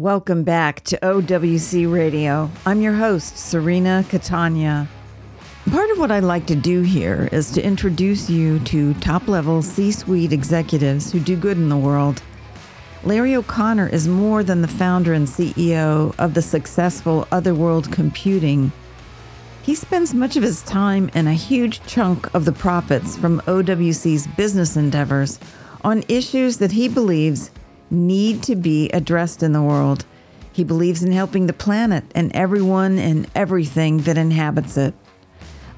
Welcome back to OWC Radio. I'm your host, Cirina Catania. Part of what I like to do here is to introduce you to top-level C-suite executives who do good in the world. Larry O'Connor is more than the founder and CEO of the successful Other World Computing. He spends much of his time and a huge chunk of the profits from OWC's business endeavors on issues that he believes need to be addressed in the world. He believes in helping the planet and everyone and everything that inhabits it.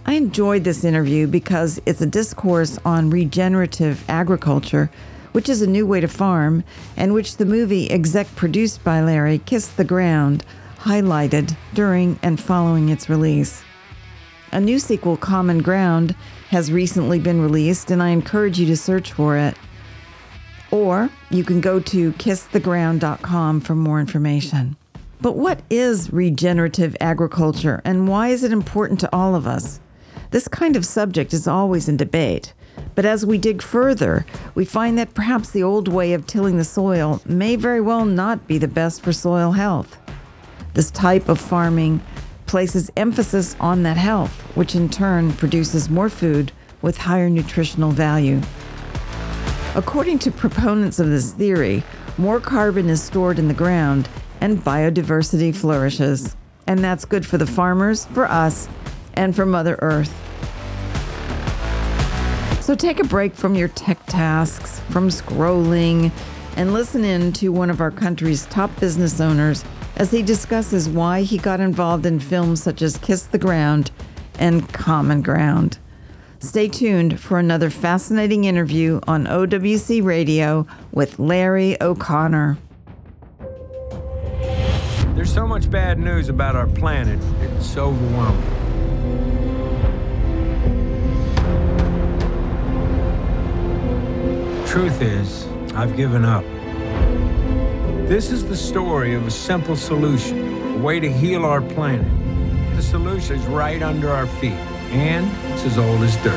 I enjoyed this interview because it's a discourse on regenerative agriculture, which is a new way to farm, and which the movie exec-produced by Larry, Kiss the Ground, highlighted during and following its release. A new sequel, Common Ground, has recently been released, and I encourage you to search for it. Or you can go to kisstheground.com for more information. But what is regenerative agriculture, and why is it important to all of us? This kind of subject is always in debate, but as we dig further, we find that perhaps the old way of tilling the soil may very well not be the best for soil health. This type of farming places emphasis on that health, which in turn produces more food with higher nutritional value. According to proponents of this theory, more carbon is stored in the ground and biodiversity flourishes. And that's good for the farmers, for us, and for Mother Earth. So take a break from your tech tasks, from scrolling, and listen in to one of our country's top business owners as he discusses why he got involved in films such as Kiss the Ground and Common Ground. Stay tuned for another fascinating interview on OWC Radio with Larry O'Connor. There's so much bad news about our planet, it's so overwhelming. Truth is, I've given up. This is the story of a simple solution, a way to heal our planet. The solution is right under our feet, and it's as old as dirt.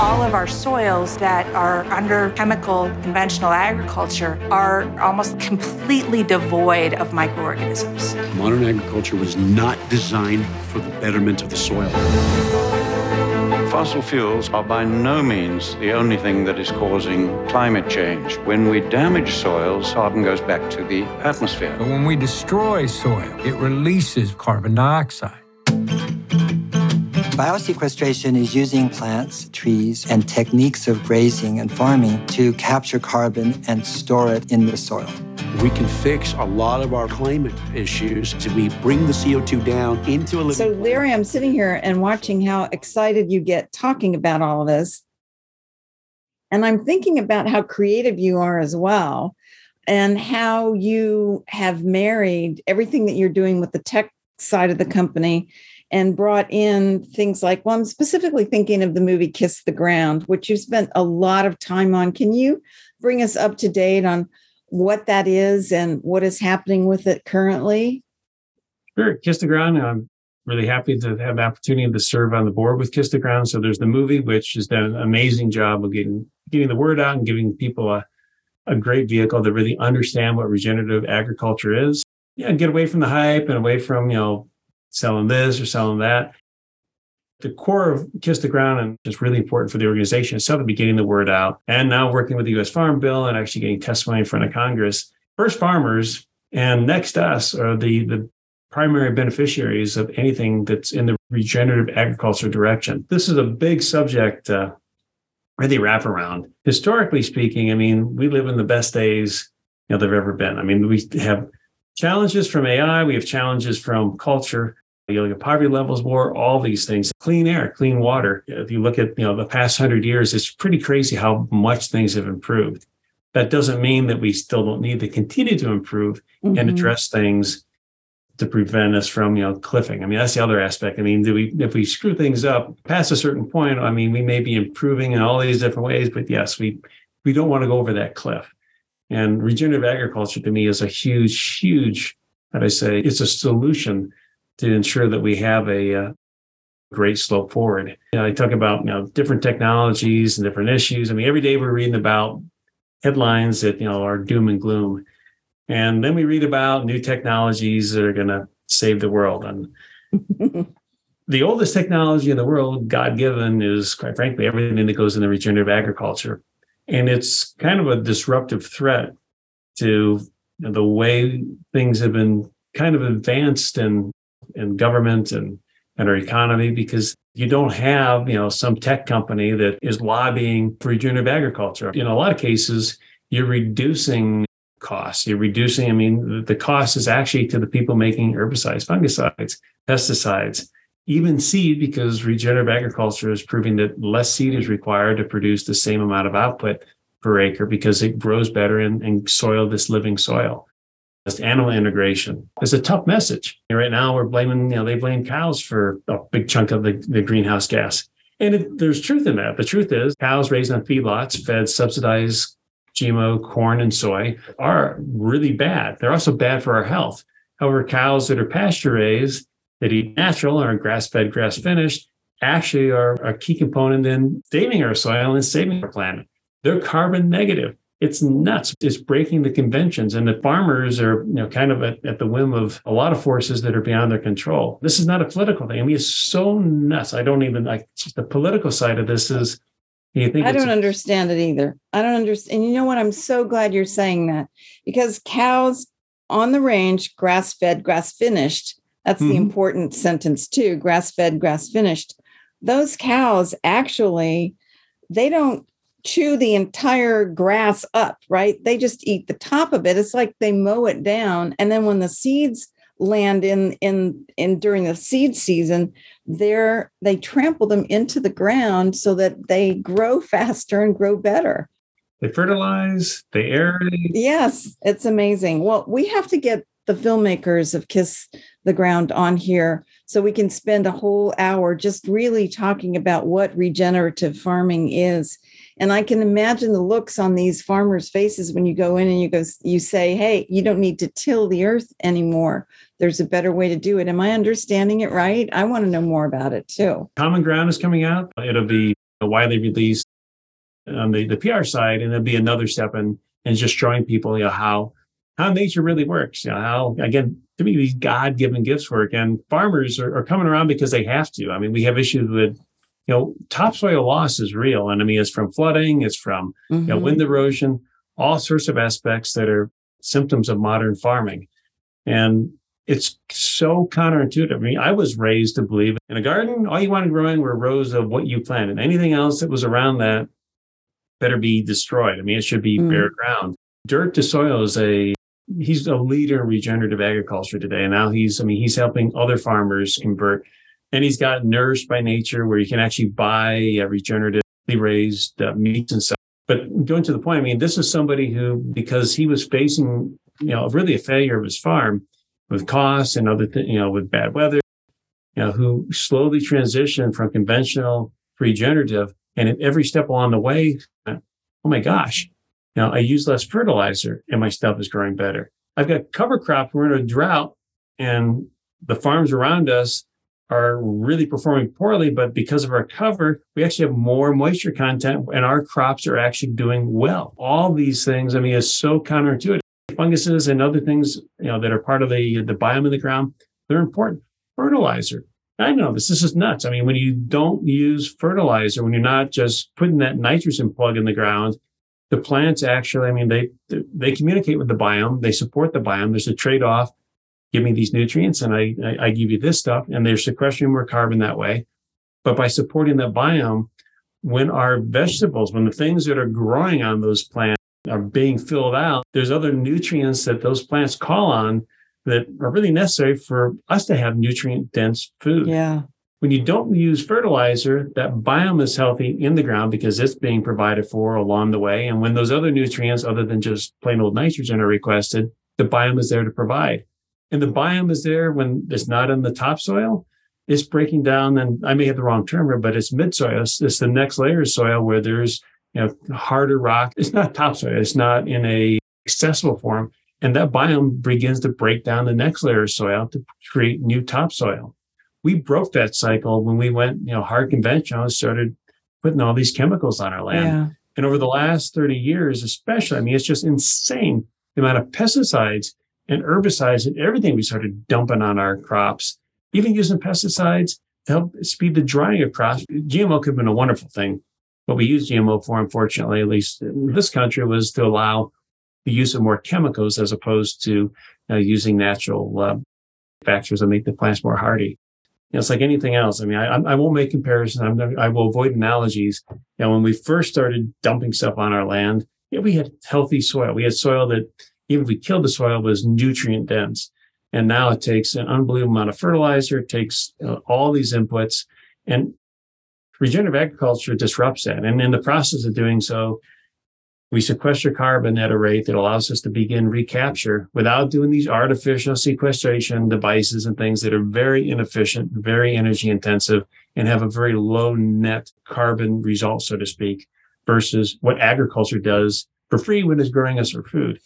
All of our soils that are under chemical, conventional agriculture are almost completely devoid of microorganisms. Modern agriculture was not designed for the betterment of the soil. Fossil fuels are by no means the only thing that is causing climate change. When we damage soils, carbon goes back to the atmosphere. But when we destroy soil, it releases carbon dioxide. Biosequestration is using plants, trees, and techniques of grazing and farming to capture carbon and store it in the soil. We can fix a lot of our climate issues if we bring the CO2 down into a living. So, Larry, I'm sitting here and watching how excited you get talking about all of this. And I'm thinking about how creative you are as well, and how you have married everything that you're doing with the tech side of the company and brought in things like, well, I'm specifically thinking of the movie Kiss the Ground, which you spent a lot of time on. Can you bring us up to date on what that is and what is happening with it currently? Sure. Kiss the Ground. I'm really happy to have the opportunity to serve on the board with Kiss the Ground. So there's the movie, which has done an amazing job of getting the word out and giving people a great vehicle to really understand what regenerative agriculture is. Yeah, get away from the hype and away from, selling this or selling that. The core of Kiss the Ground, and it's really important for the organization itself to be getting the word out. And now working with the U.S. Farm Bill and actually getting testimony in front of Congress. First farmers and next us are the primary beneficiaries of anything that's in the regenerative agriculture direction. This is a big subject to really wrap around. Historically speaking, we live in the best days they've ever been. We have challenges from AI. We have challenges from culture. You look at poverty levels, war, all these things, clean air, clean water. If you look at the past 100 years, it's pretty crazy how much things have improved. That doesn't mean that we still don't need to continue to improve and address things to prevent us from cliffing. That's the other aspect. If we screw things up past a certain point, we may be improving in all these different ways, but yes, we don't want to go over that cliff. And regenerative agriculture to me is a huge. It's a solution to ensure that we have a great slope forward. I talk about different technologies and different issues. Every day we're reading about headlines that, you know, are doom and gloom. And then we read about new technologies that are going to save the world. And the oldest technology in the world, God-given, is, quite frankly, everything that goes into regenerative agriculture. And it's kind of a disruptive threat to the way things have been kind of advanced in government and our economy, because you don't have, you know, some tech company that is lobbying for regenerative agriculture. In a lot of cases, you're reducing costs. You're reducing, I mean, the cost is actually to the people making herbicides, fungicides, pesticides, even seed, because regenerative agriculture is proving that less seed is required to produce the same amount of output per acre because it grows better in soil, this living soil. Just animal integration is a tough message. And right now we're blaming, you know, they blame cows for a big chunk of the greenhouse gas. And there's truth in that. The truth is cows raised on feedlots, fed subsidized GMO corn and soy are really bad. They're also bad for our health. However, cows that are pasture raised, that eat natural, or grass-fed, grass-finished, actually are a key component in saving our soil and saving our planet. They're carbon negative. It's nuts. It's breaking the conventions. And the farmers are, you know, kind of at the whim of a lot of forces that are beyond their control. This is not a political thing. I mean, it's so nuts. I don't even like the political side of this is. You think I don't understand it either. I don't understand. And you know what? I'm so glad you're saying that, because cows on the range, grass fed, grass finished. That's the important sentence too. Grass fed, grass finished. Those cows actually, they don't chew the entire grass up, right? They just eat the top of it. It's like they mow it down. And then when the seeds land in during the seed season, they trample them into the ground so that they grow faster and grow better. They fertilize, they aerate. Yes, it's amazing. Well, we have to get the filmmakers of Kiss the Ground on here so we can spend a whole hour just really talking about what regenerative farming is. And I can imagine the looks on these farmers' faces when you go in and you say, hey, you don't need to till the earth anymore. There's a better way to do it. Am I understanding it right? I want to know more about it too. Common Ground is coming out. It'll be widely released on the PR side, and it'll be another step in just showing people, you know, how nature really works. You know, how, again, to me, these God-given gifts work. And farmers are coming around because they have to. I mean, we have issues with, you know, topsoil loss is real. And I mean, it's from flooding, it's from you know, wind erosion, all sorts of aspects that are symptoms of modern farming. And it's so counterintuitive. I mean, I was raised to believe in a garden, all you wanted growing were rows of what you planted. Anything else that was around that better be destroyed. I mean, it should be bare ground. Dirt to soil is he's a leader in regenerative agriculture today. And now he's helping other farmers convert. And he's got Nourished by Nature, where you can actually buy regeneratively raised meats and stuff. But going to the point, I mean, this is somebody who, because he was facing, you know, really a failure of his farm with costs and other things, you know, with bad weather, you know, who slowly transitioned from conventional to regenerative. And at every step along the way, oh my gosh, you know, I use less fertilizer and my stuff is growing better. I've got cover crop. We're in a drought and the farms around us are really performing poorly, but because of our cover, we actually have more moisture content and our crops are actually doing well. All these things, I mean, is so counterintuitive. Funguses and other things, you know, that are part of the biome in the ground, they're important. Fertilizer. I know this is nuts. I mean, when you don't use fertilizer, when you're not just putting that nitrogen plug in the ground, the plants actually, I mean, they communicate with the biome. They support the biome. There's a trade-off. Give me these nutrients and I give you this stuff, and they're sequestering more carbon that way. But by supporting that biome, when our vegetables, when the things that are growing on those plants are being filled out, there's other nutrients that those plants call on that are really necessary for us to have nutrient-dense food. Yeah. When you don't use fertilizer, that biome is healthy in the ground because it's being provided for along the way. And when those other nutrients, other than just plain old nitrogen, are requested, the biome is there to provide. And the biome is there when it's not in the topsoil. It's breaking down, and I may have the wrong term here, but it's midsoil. It's the next layer of soil where there's, you know, harder rock. It's not topsoil. It's not in a accessible form. And that biome begins to break down the next layer of soil to create new topsoil. We broke that cycle when we went, you know, hard conventional and started putting all these chemicals on our land. And over the last 30 years, especially, I mean, it's just insane the amount of pesticides and herbicides and everything we started dumping on our crops, even using pesticides to help speed the drying of crops. GMO could have been a wonderful thing. What we use GMO for, unfortunately, at least in this country, was to allow the use of more chemicals as opposed to using natural factors that make the plants more hardy. You know, it's like anything else. I mean, I won't make comparisons. I will avoid analogies. You know, when we first started dumping stuff on our land, we had healthy soil. We had soil that, even if we killed the soil, was nutrient dense. And now it takes an unbelievable amount of fertilizer. It takes all these inputs. And regenerative agriculture disrupts that. And in the process of doing so, we sequester carbon at a rate that allows us to begin recapture without doing these artificial sequestration devices and things that are very inefficient, very energy intensive, and have a very low net carbon result, so to speak, versus what agriculture does for free when it's growing us our food.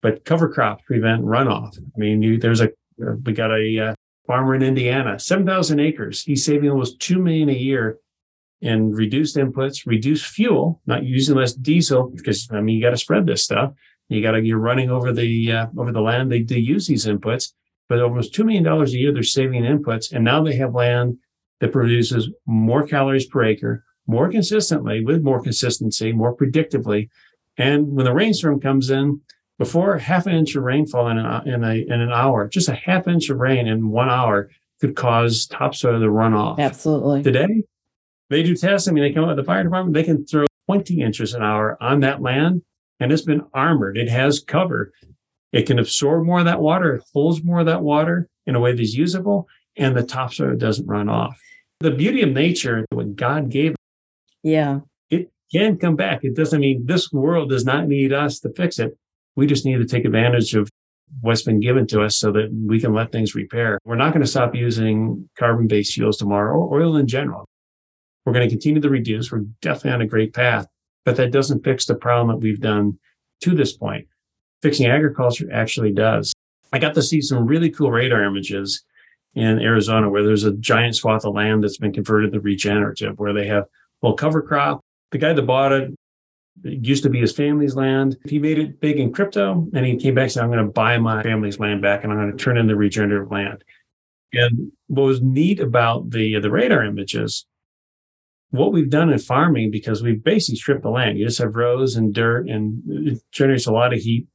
But cover crops prevent runoff. I mean, we got a farmer in Indiana, 7,000 acres. He's saving almost $2 million a year in reduced inputs, reduced fuel, not using less diesel, because, I mean, you got to spread this stuff. You're running over the land. They use these inputs, but almost $2 million a year, they're saving inputs. And now they have land that produces more calories per acre, more consistently, with more consistency, more predictably. And when the rainstorm comes in, before half an inch of rainfall in an hour, just a half inch of rain in 1 hour could cause topsoil to run off. Absolutely. Today, they do tests. I mean, they come out of the fire department, they can throw 20 inches an hour on that land, and it's been armored. It has cover. It can absorb more of that water. It holds more of that water in a way that's usable, and the topsoil doesn't run off. The beauty of nature, what God gave us, it can come back. It doesn't mean this world does not need us to fix it. We just need to take advantage of what's been given to us so that we can let things repair. We're not going to stop using carbon-based fuels tomorrow, or oil in general. We're going to continue to reduce. We're definitely on a great path, but that doesn't fix the problem that we've done to this point. Fixing agriculture actually does. I got to see some really cool radar images in Arizona where there's a giant swath of land that's been converted to regenerative, where they have full cover crop. The guy that bought it, it used to be his family's land. He made it big in crypto, and he came back and said, I'm going to buy my family's land back, and I'm going to turn into regenerative land. And what was neat about the radar images, what we've done in farming, because we've basically stripped the land. You just have rows and dirt, and it generates a lot of heat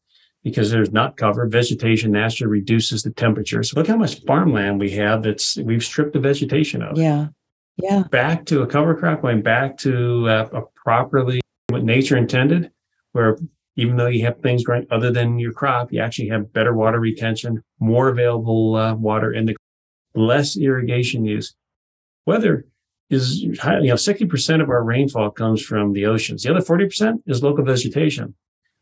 because there's not cover. Vegetation naturally reduces the temperature. So look how much farmland we have we've stripped the vegetation of. Yeah. Back to a cover crop, going back to a properly what nature intended, where even though you have things growing other than your crop, you actually have better water retention, more available water in the crop, less irrigation use. Weather is, 60% of our rainfall comes from the oceans. The other 40% is local vegetation.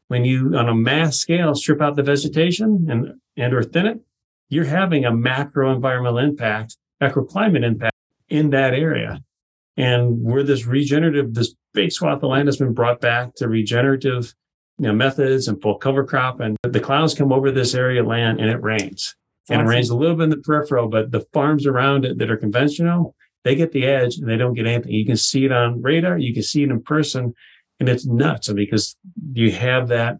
When you, on a mass scale, strip out the vegetation and or thin it, you're having a macro environmental impact, macroclimate impact in that area. And where this big swath of land has been brought back to regenerative methods and full cover crop, and the clouds come over this area of land and it rains. Awesome. And it rains a little bit in the peripheral, but the farms around it that are conventional, they get the edge and they don't get anything. You can see it on radar, you can see it in person, and it's nuts because you have that,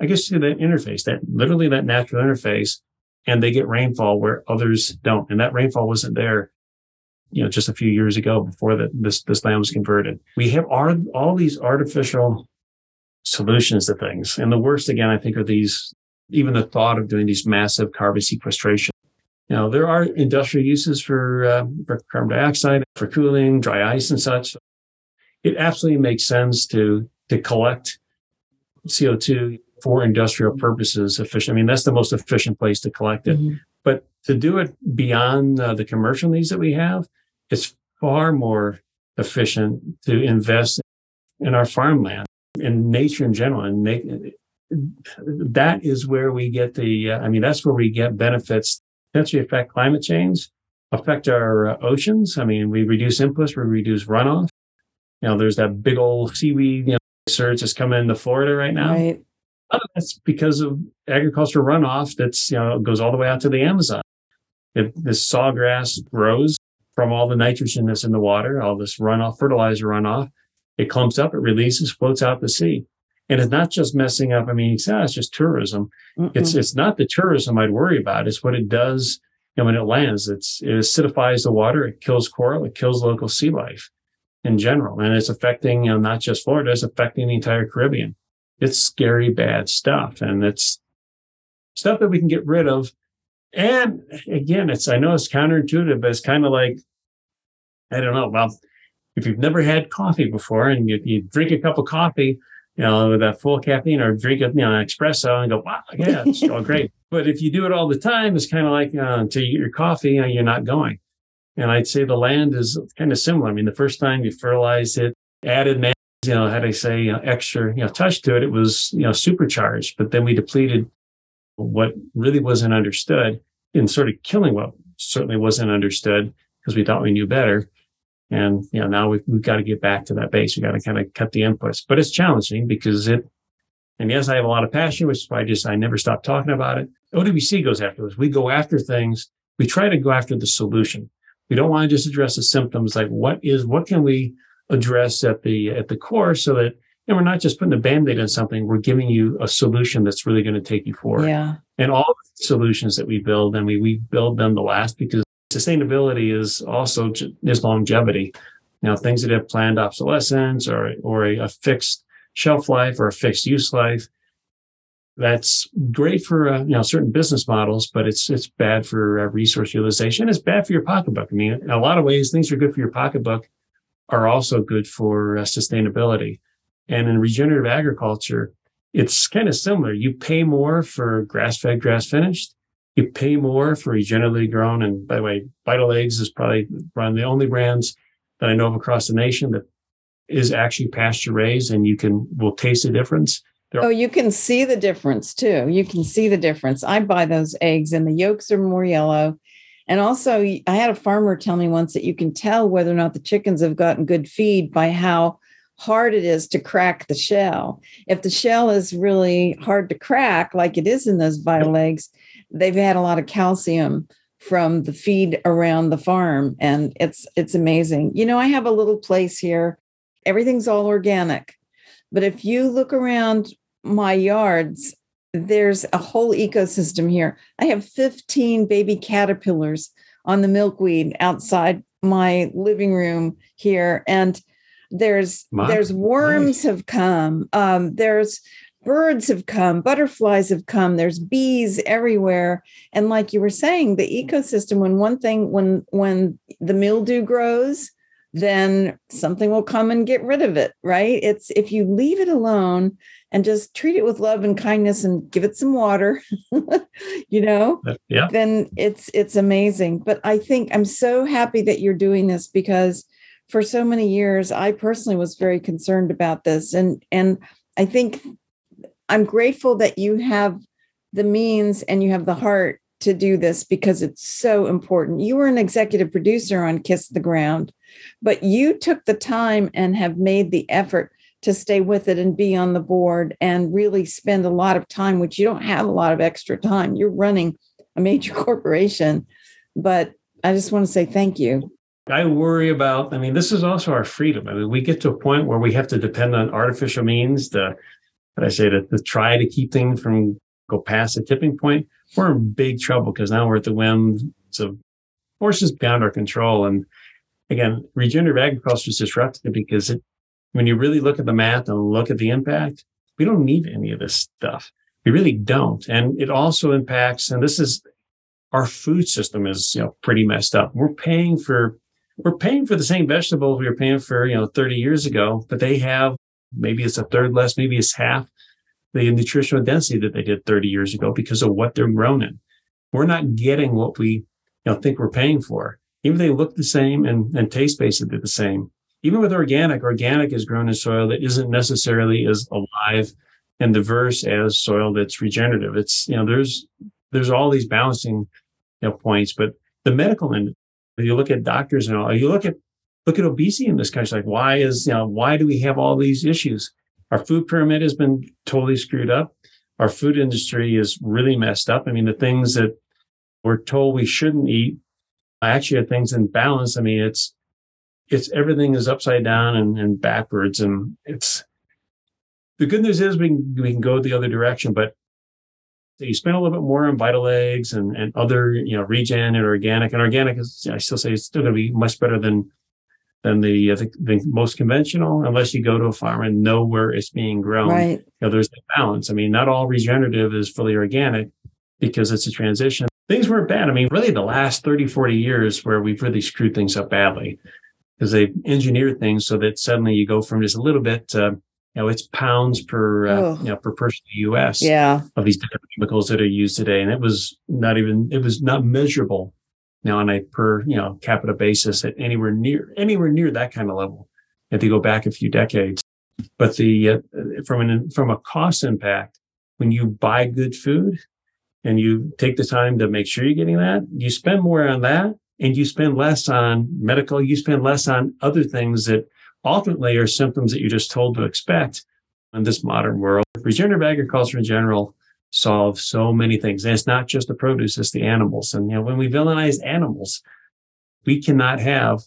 I guess, that interface, that natural interface, and they get rainfall where others don't. And that rainfall wasn't there, just a few years ago before this land was converted. We have all these artificial solutions to things. And the worst, again, I think, are even the thought of doing these massive carbon sequestration. There are industrial uses for carbon dioxide, for cooling, dry ice and such. It absolutely makes sense to collect CO2 for industrial purposes efficient. I mean, that's the most efficient place to collect it. Mm-hmm. But to do it beyond the commercial needs that we have, it's far more efficient to invest in our farmland and nature in general. And that is where we get that's where we get benefits. Potentially affect climate change, affect our oceans. I mean, we reduce inputs, we reduce runoff. There's that big old seaweed surge that's coming into Florida right now. Right. That's because of agricultural runoff that's goes all the way out to the Amazon. If this sawgrass grows from all the nitrogen that's in the water, all this runoff, fertilizer runoff, It clumps up, it releases, floats out to sea. And it's not just messing up. I mean, it's just tourism. It's not the tourism I'd worry about. It's what it does. And when it lands, it acidifies the water. It kills coral. It kills local sea life in general. And it's affecting, not just Florida, it's affecting the entire Caribbean. It's scary, bad stuff. And it's stuff that we can get rid of. And again, I know it's counterintuitive, but it's kind of like, I don't know. Well, if you've never had coffee before and you drink a cup of coffee, with that full caffeine, or drink an espresso and go, wow, yeah, it's all great. But if you do it all the time, it's kind of like until you get your coffee, you're not going. And I'd say the land is kind of similar. I mean, the first time you fertilized it, added, extra, touch to it, it was, supercharged. But then we depleted what really wasn't understood and sort of killing what certainly wasn't understood because we thought we knew better. And, now we've got to get back to that base. We've got to kind of cut the inputs, but it's challenging because and yes, I have a lot of passion, which is why I never stop talking about it. OWC goes after this. We go after things. We try to go after the solution. We don't want to just address the symptoms. Like what can we address at the core so that, we're not just putting a Band-Aid on something. We're giving you a solution that's really going to take you forward. Yeah. And all the solutions that we build, and we build them to last because sustainability is also longevity. Things that have planned obsolescence or a fixed shelf life or a fixed use life, that's great for certain business models, but it's bad for resource utilization. It's bad for your pocketbook. I mean, in a lot of ways, things that are good for your pocketbook are also good for sustainability. And in regenerative agriculture, it's kind of similar. You pay more for grass-fed, grass-finished. You pay more for regeneratively grown. And by the way, Vital Eggs is probably one of the only brands that I know of across the nation that is actually pasture raised, and will taste the difference. You can see the difference too. You can see the difference. I buy those eggs and the yolks are more yellow. And also I had a farmer tell me once that you can tell whether or not the chickens have gotten good feed by how hard it is to crack the shell. If the shell is really hard to crack, like it is in those Vital Eggs, they've had a lot of calcium from the feed around the farm, and it's amazing. I have a little place here. Everything's all organic. But if you look around my yards, there's a whole ecosystem here. I have 15 baby caterpillars on the milkweed outside my living room here. And there's worms have come. There's birds have come, butterflies have come, there's bees everywhere. And like you were saying, the ecosystem, when the mildew grows, then something will come and get rid of it, right? It's if you leave it alone and just treat it with love and kindness and give it some water, then it's amazing. But I think I'm so happy that you're doing this because for so many years, I personally was very concerned about this. And I think I'm grateful that you have the means and you have the heart to do this because it's so important. You were an executive producer on Kiss the Ground, but you took the time and have made the effort to stay with it and be on the board and really spend a lot of time, which you don't have a lot of extra time. You're running a major corporation, but I just want to say thank you. I worry about, this is also our freedom. We get to a point where we have to depend on artificial means to try to keep things from go past the tipping point. We're in big trouble because now we're at the whims of forces beyond our control. And again, regenerative agriculture is disruptive because when you really look at the math and look at the impact, we don't need any of this stuff. We really don't. And it also impacts, and this is our food system is pretty messed up. We're paying for the same vegetables we were paying for 30 years ago, but they have maybe it's a third less, maybe it's half the nutritional density that they did 30 years ago because of what they're grown in. We're not getting what we think we're paying for. Even they look the same and taste basically the same. Even with organic is grown in soil that isn't necessarily as alive and diverse as soil that's regenerative. It's there's all these balancing points, but the medical end, you look at doctors and all, you look at obesity in this country. Like why do we have all these issues? Our food pyramid has been totally screwed up. Our food industry is really messed up. The things that we're told we shouldn't eat actually are things in balance. It's it's everything is upside down and backwards. And it's the good news is we can go the other direction, but you spend a little bit more on Vital Eggs and other, regen and organic. And organic is, I still say, it's still going to be much better than the most conventional, unless you go to a farm and know where it's being grown. Right. There's that balance. I mean, not all regenerative is fully organic because it's a transition. Things weren't bad. I mean, really the last 30, 40 years where we've really screwed things up badly because they've engineered things so that suddenly you go from just a little bit to, it's pounds per, per person in the US of these different chemicals that are used today. And it was not measurable now on a per, capita basis at anywhere near that kind of level. If you go back a few decades, but from a cost impact, when you buy good food and you take the time to make sure you're getting that, you spend more on that and you spend less on medical, you spend less on other things that ultimately are symptoms that you're just told to expect in this modern world. Regenerative agriculture in general solves so many things. And it's not just the produce, it's the animals. And when we villainize animals, we cannot have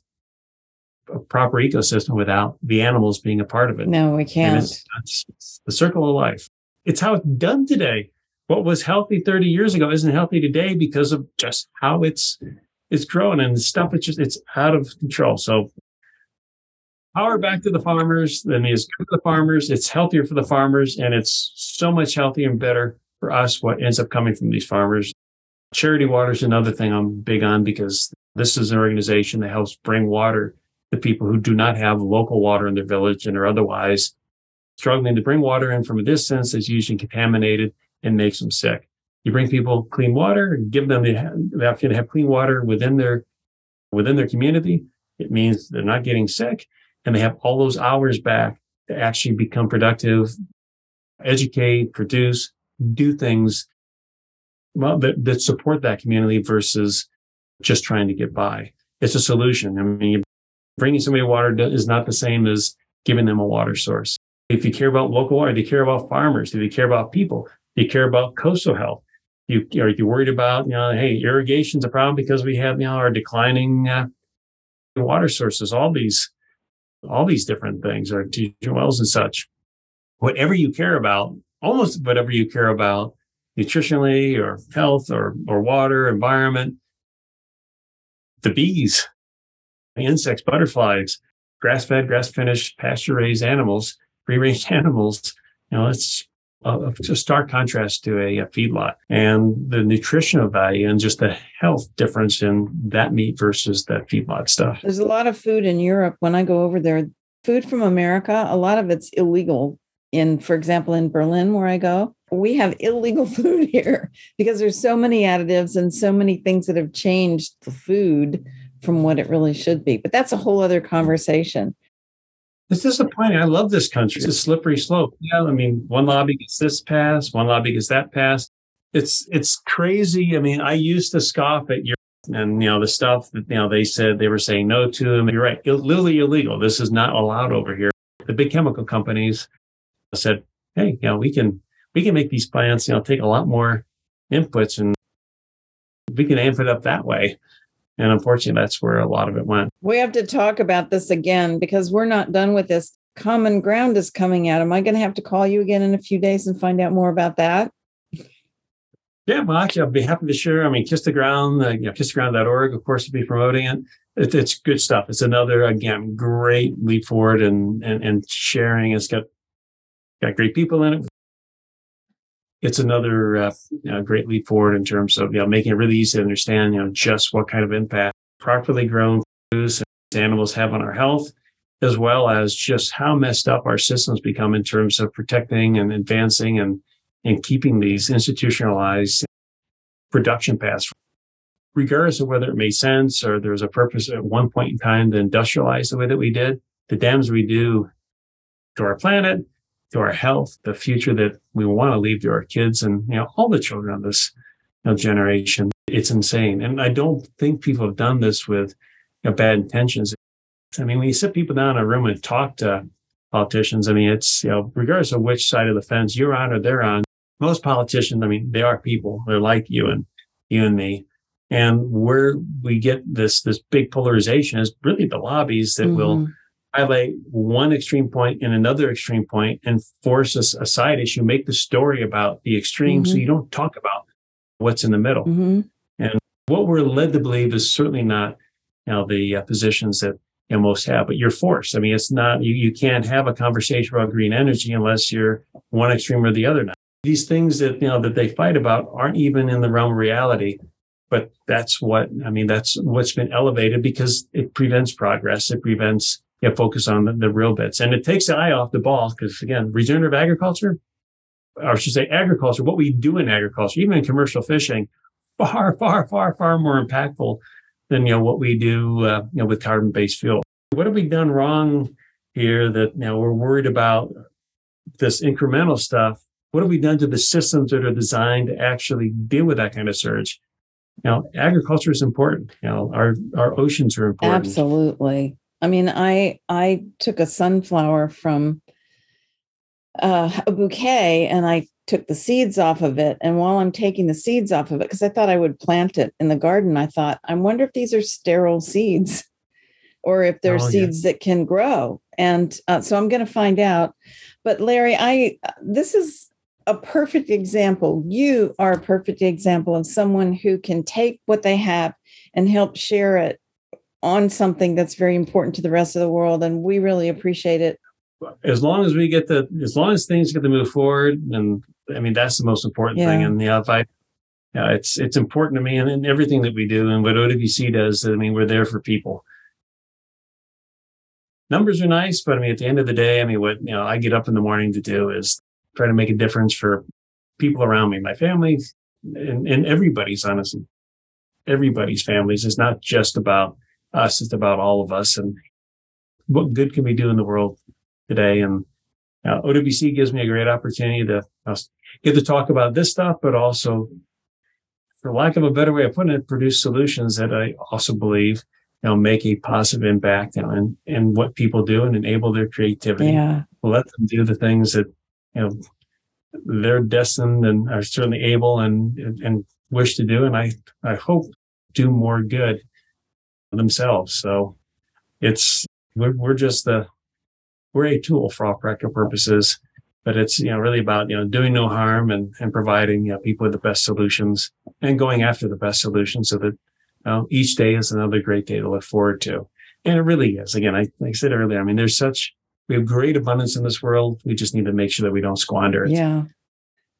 a proper ecosystem without the animals being a part of it. No, we can't. And it's the circle of life. It's how it's done today. What was healthy 30 years ago isn't healthy today because of just how it's grown and the stuff. It's out of control. So power back to the farmers, then it's good for the farmers, it's healthier for the farmers, and it's so much healthier and better for us what ends up coming from these farmers. Charity Water is another thing I'm big on because this is an organization that helps bring water to people who do not have local water in their village and are otherwise struggling to bring water in from a distance that's usually contaminated and makes them sick. You bring people clean water and give them the opportunity to have clean water within their community. It means they're not getting sick. And they have all those hours back to actually become productive, educate, produce, do things that support that community versus just trying to get by. It's a solution. I mean, bringing somebody water is not the same as giving them a water source. If you care about local water, do you care about farmers? Do you care about people? Do you care about coastal health? Are you worried about, hey, irrigation's a problem because we have, our declining water sources, all these different things, or artesian wells and such. Whatever you care about, almost whatever you care about nutritionally or health or water, environment, the bees, the insects, butterflies, grass-fed, grass-finished, pasture-raised animals, free-range animals, it's a stark contrast to a feedlot. And the nutritional value and just the health difference in that meat versus that feedlot stuff. There's a lot of food in Europe. When I go over there, food from America, a lot of it's illegal. For example, in Berlin, where I go, we have illegal food here because there's so many additives and so many things that have changed the food from what it really should be. But that's a whole other conversation. It's disappointing. I love this country. It's a slippery slope. Yeah, I mean, one lobby gets this passed, one lobby gets that passed. It's crazy. I mean, I used to scoff at Europe and the stuff that they said they were saying no to. And you're right, literally illegal. This is not allowed over here. The big chemical companies said, hey, we can make these plants take a lot more inputs and we can amp it up that way. And unfortunately, that's where a lot of it went. We have to talk about this again because we're not done with this. Common Ground is coming out. Am I going to have to call you again in a few days and find out more about that? Yeah, well, actually, I'll be happy to share. I mean, Kiss the Ground, kisstheground.org, of course, will be promoting it. It's good stuff. It's another, again, great leap forward and sharing. It's got great people in it. It's another great leap forward in terms of making it really easy to understand just what kind of impact properly grown produce and animals have on our health, as well as just how messed up our systems become in terms of protecting and advancing and keeping these institutionalized production paths, regardless of whether it made sense or there was a purpose at one point in time to industrialize the way that we did. The damage we do to our planet, to our health, the future that we want to leave to our kids and all the children of this generation. It's insane. And I don't think people have done this with bad intentions. I mean, when you sit people down in a room and talk to politicians, I mean, it's, regardless of which side of the fence you're on or they're on, most politicians, I mean, they are people. They're like you and me. And where we get this big polarization is really the lobbies that will highlight one extreme point and another extreme point and force us a side issue, make the story about the extreme so you don't talk about what's in the middle. Mm-hmm. And what we're led to believe is certainly not the positions that most have, but you're forced. I mean, it's not, you can't have a conversation about green energy unless you're one extreme or the other. Now, these things that, that they fight about aren't even in the realm of reality. But that's what's been elevated because it prevents progress. It prevents focus on the real bits. And it takes the eye off the ball because, again, regenerative agriculture, or I should say agriculture, what we do in agriculture, even in commercial fishing, far, far, far, far more impactful than, what we do, with carbon-based fuel. What have we done wrong here that now we're worried about this incremental stuff? What have we done to the systems that are designed to actually deal with that kind of surge? Now, agriculture is important. Our oceans are important. Absolutely. I mean, I took a sunflower from a bouquet and I took the seeds off of it. And while I'm taking the seeds off of it, because I thought I would plant it in the garden, I thought, I wonder if these are sterile seeds or if they're seeds that can grow. And so I'm going to find out. But Larry, this is a perfect example. You are a perfect example of someone who can take what they have and help share it on something that's very important to the rest of the world. And we really appreciate it. As long as things get to move forward. And I mean, that's the most important thing. And it's important to me and in everything that we do and what OWC does. I mean, we're there for people. Numbers are nice, but I mean, at the end of the day, I mean, what, I get up in the morning to do is try to make a difference for people around me, my family, and everybody's, honestly, everybody's families. It's not just about us. It's about all of us. And what good can we do in the world today? And OWC gives me a great opportunity to get to talk about this stuff, but also, for lack of a better way of putting it, produce solutions that I also believe make a positive impact in what people do and enable their creativity. Yeah. Let them do the things that they're destined and are certainly able and wish to do. And I hope do more good themselves. So we're a tool for all practical purposes, but it's, really about, doing no harm and providing people with the best solutions and going after the best solutions so that each day is another great day to look forward to. And it really is. Again, I said earlier, I mean, we have great abundance in this world. We just need to make sure that we don't squander it. Yeah.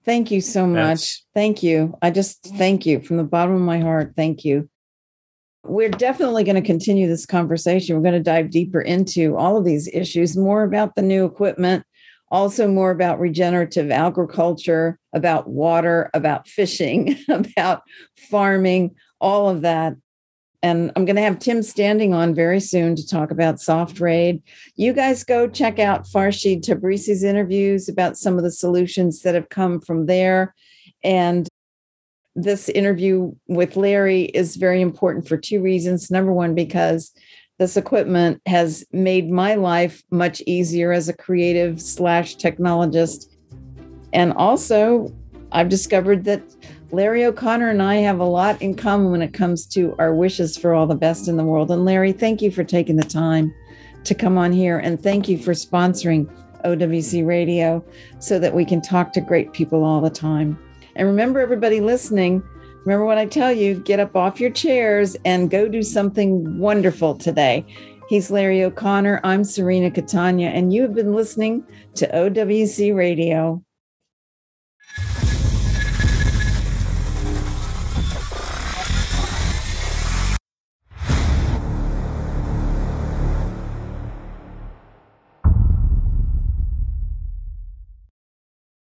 Thank you so much. Thank you. I just thank you from the bottom of my heart. Thank you. We're definitely going to continue this conversation. We're going to dive deeper into all of these issues, more about the new equipment, also more about regenerative agriculture, about water, about fishing, about farming, all of that. And I'm going to have Tim Standing on very soon to talk about SoftRaid. You guys go check out Farshid Tabrizi's interviews about some of the solutions that have come from there. And this interview with Larry is very important for two reasons. Number one, because this equipment has made my life much easier as a creative / technologist. And also, I've discovered that Larry O'Connor and I have a lot in common when it comes to our wishes for all the best in the world. And Larry, thank you for taking the time to come on here. And thank you for sponsoring OWC Radio so that we can talk to great people all the time. And remember, everybody listening, remember what I tell you, get up off your chairs and go do something wonderful today. He's Larry O'Connor. I'm Cirina Catania, and you have been listening to OWC Radio.